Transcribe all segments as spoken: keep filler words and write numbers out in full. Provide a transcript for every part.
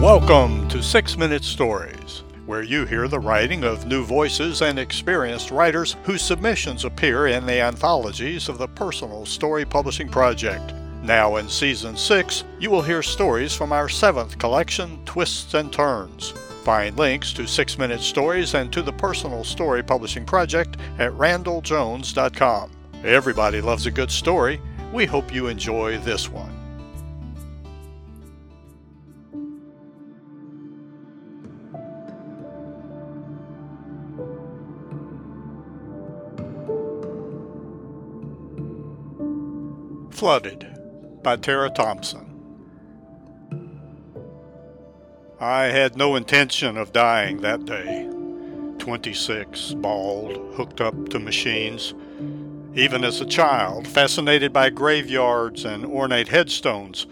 Welcome to Six Minute Stories, where you hear the writing of new voices and experienced writers whose submissions appear in the anthologies of the Personal Story Publishing Project. Now in Season six, you will hear stories from our seventh collection, Twists and Turns. Find links to Six Minute Stories and to the Personal Story Publishing Project at randall jones dot com. Everybody loves a good story. We hope you enjoy this one. Flooded by Tara Thompson. I had no intention of dying that day. twenty-six, bald, hooked up to machines. Even as a child, fascinated by graveyards and ornate headstones,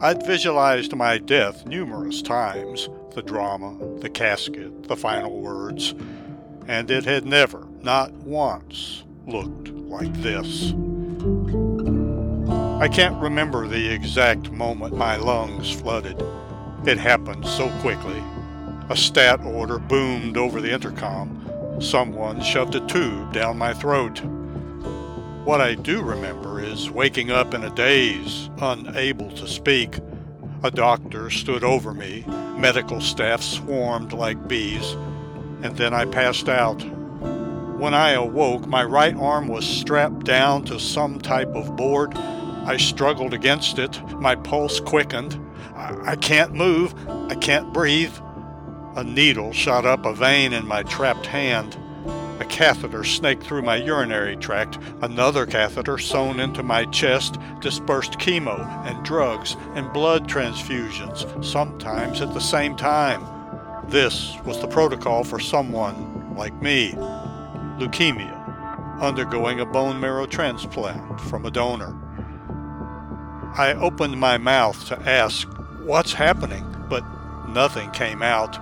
I'd visualized my death numerous times, the drama, the casket, the final words, and it had never, not once, looked like this. I can't remember the exact moment my lungs flooded. It happened so quickly. A stat order boomed over the intercom. Someone shoved a tube down my throat. What I do remember is waking up in a daze, unable to speak. A doctor stood over me. Medical staff swarmed like bees. And then I passed out. When I awoke, my right arm was strapped down to some type of board. I struggled against it. My pulse quickened. I, I can't move. I can't breathe. A needle shot up a vein in my trapped hand. A catheter snaked through my urinary tract. Another catheter sewn into my chest dispersed chemo and drugs and blood transfusions, sometimes at the same time. This was the protocol for someone like me. Leukemia, undergoing a bone marrow transplant from a donor. I opened my mouth to ask, "What's happening?" but nothing came out.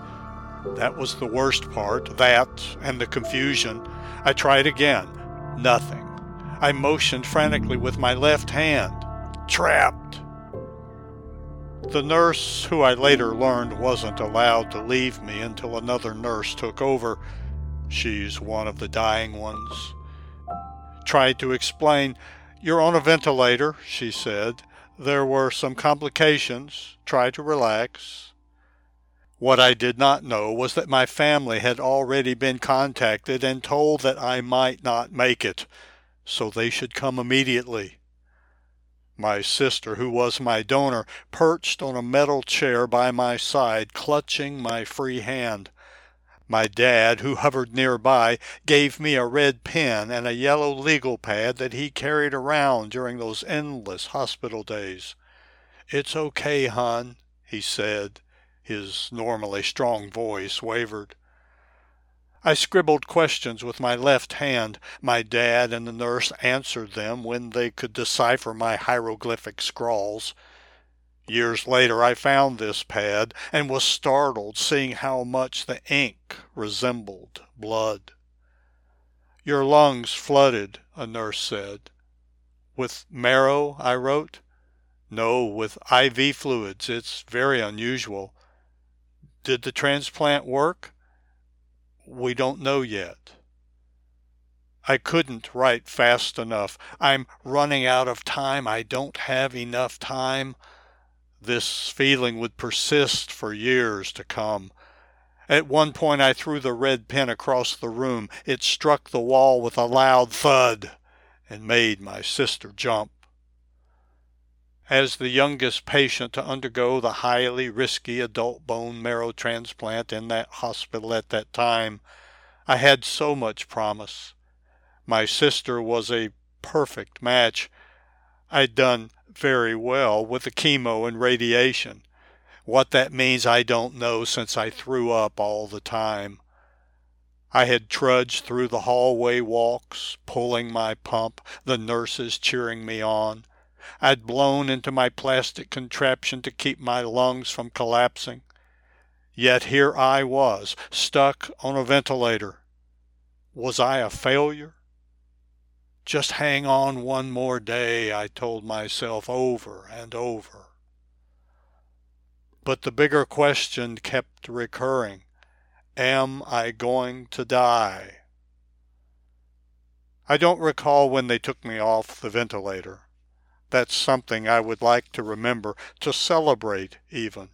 That was the worst part, that and the confusion. I tried again. Nothing. I motioned frantically with my left hand. Trapped. The nurse, who I later learned wasn't allowed to leave me until another nurse took over, she's one of the dying ones, tried to explain. "You're on a ventilator," she said. "There were some complications. Try to relax." What I did not know was that my family had already been contacted and told that I might not make it, so they should come immediately. My sister, who was my donor, perched on a metal chair by my side, clutching my free hand. My dad, who hovered nearby, gave me a red pen and a yellow legal pad that he carried around during those endless hospital days. "It's okay, hon," he said. His normally strong voice wavered. I scribbled questions with my left hand. My dad and the nurse answered them when they could decipher my hieroglyphic scrawls. Years later I found this pad and was startled seeing how much the ink resembled blood. "Your lungs flooded," a nurse said. "With marrow?" I wrote. "No, with I V fluids. It's very unusual." "Did the transplant work?" "We don't know yet." I couldn't write fast enough. I'm running out of time. I don't have enough time. This feeling would persist for years to come. At one point I threw the red pen across the room. It struck the wall with a loud thud and made my sister jump. As the youngest patient to undergo the highly risky adult bone marrow transplant in that hospital at that time, I had so much promise. My sister was a perfect match. I'd done very well with the chemo and radiation. What that means I don't know, since I threw up all the time. I had trudged through the hallway walks, pulling my pump, the nurses cheering me on. I'd blown into my plastic contraption to keep my lungs from collapsing. Yet here I was, stuck on a ventilator. Was I a failure? "Just hang on one more day," I told myself over and over. but the bigger question kept recurring. Am I going to die? I don't recall when they took me off the ventilator. That's something I would like to remember, to celebrate even.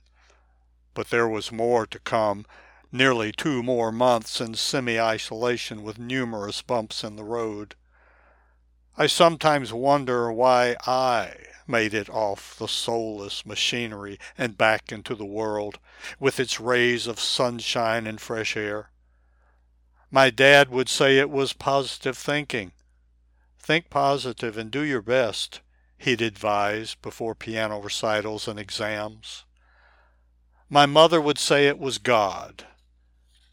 But there was more to come, nearly two more months in semi-isolation with numerous bumps in the road. I sometimes wonder why I made it off the soulless machinery and back into the world, with its rays of sunshine and fresh air. My dad would say it was positive thinking. Think positive and do your best, he'd advise before piano recitals and exams. My mother would say it was God,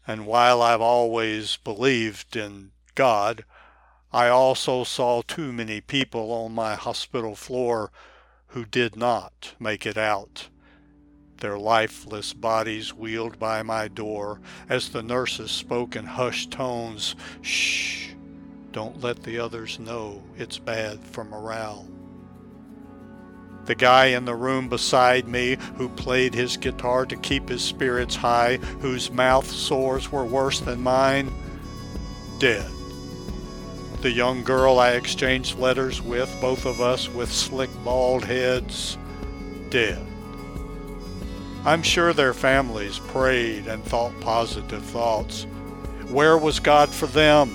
and while I've always believed in God, I also saw too many people on my hospital floor who did not make it out, their lifeless bodies wheeled by my door as the nurses spoke in hushed tones, "Shh, don't let the others know, it's bad for morale." The guy in the room beside me who played his guitar to keep his spirits high, whose mouth sores were worse than mine, dead. The young girl I exchanged letters with, both of us with slick bald heads, dead. I'm sure their families prayed and thought positive thoughts. Where was God for them?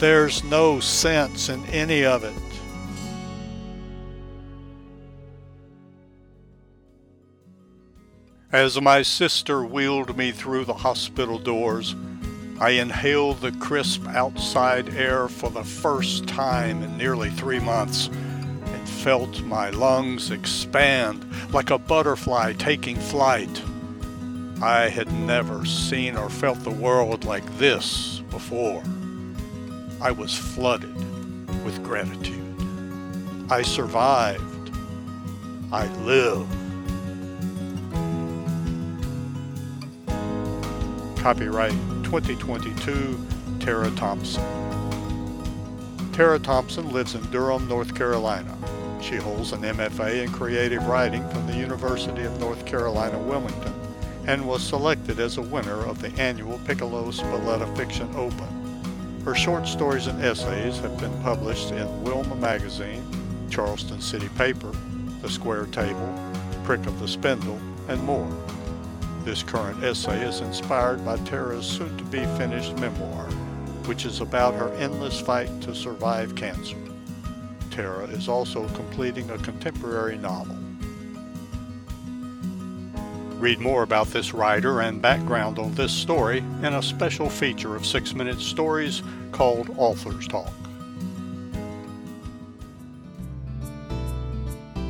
There's no sense in any of it. As my sister wheeled me through the hospital doors, I inhaled the crisp outside air for the first time in nearly three months and felt my lungs expand like a butterfly taking flight. I had never seen or felt the world like this before. I was flooded with gratitude. I survived. I lived. Copyright twenty twenty-two, Tara Thompson. Tara Thompson lives in Durham, North Carolina. She holds an M F A in creative writing from the University of North Carolina Wilmington and was selected as a winner of the annual Piccolo Spalletta Fiction Open. Her short stories and essays have been published in Wilma Magazine, Charleston City Paper, The Square Table, Prick of the Spindle, and more. This current essay is inspired by Tara's soon-to-be-finished memoir, which is about her endless fight to survive cancer. Tara is also completing a contemporary novel. Read more about this writer and background on this story in a special feature of six-minute stories called Author's Talk.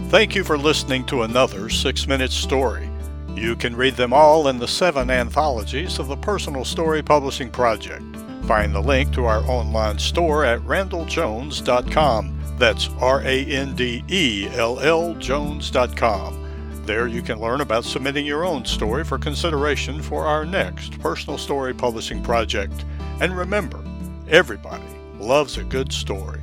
Thank you for listening to another six-minute story. You can read them all in the seven anthologies of the Personal Story Publishing Project. Find the link to our online store at randall jones dot com. That's R A N D E L L Jones dot com. There you can learn about submitting your own story for consideration for our next Personal Story Publishing Project. And remember, everybody loves a good story.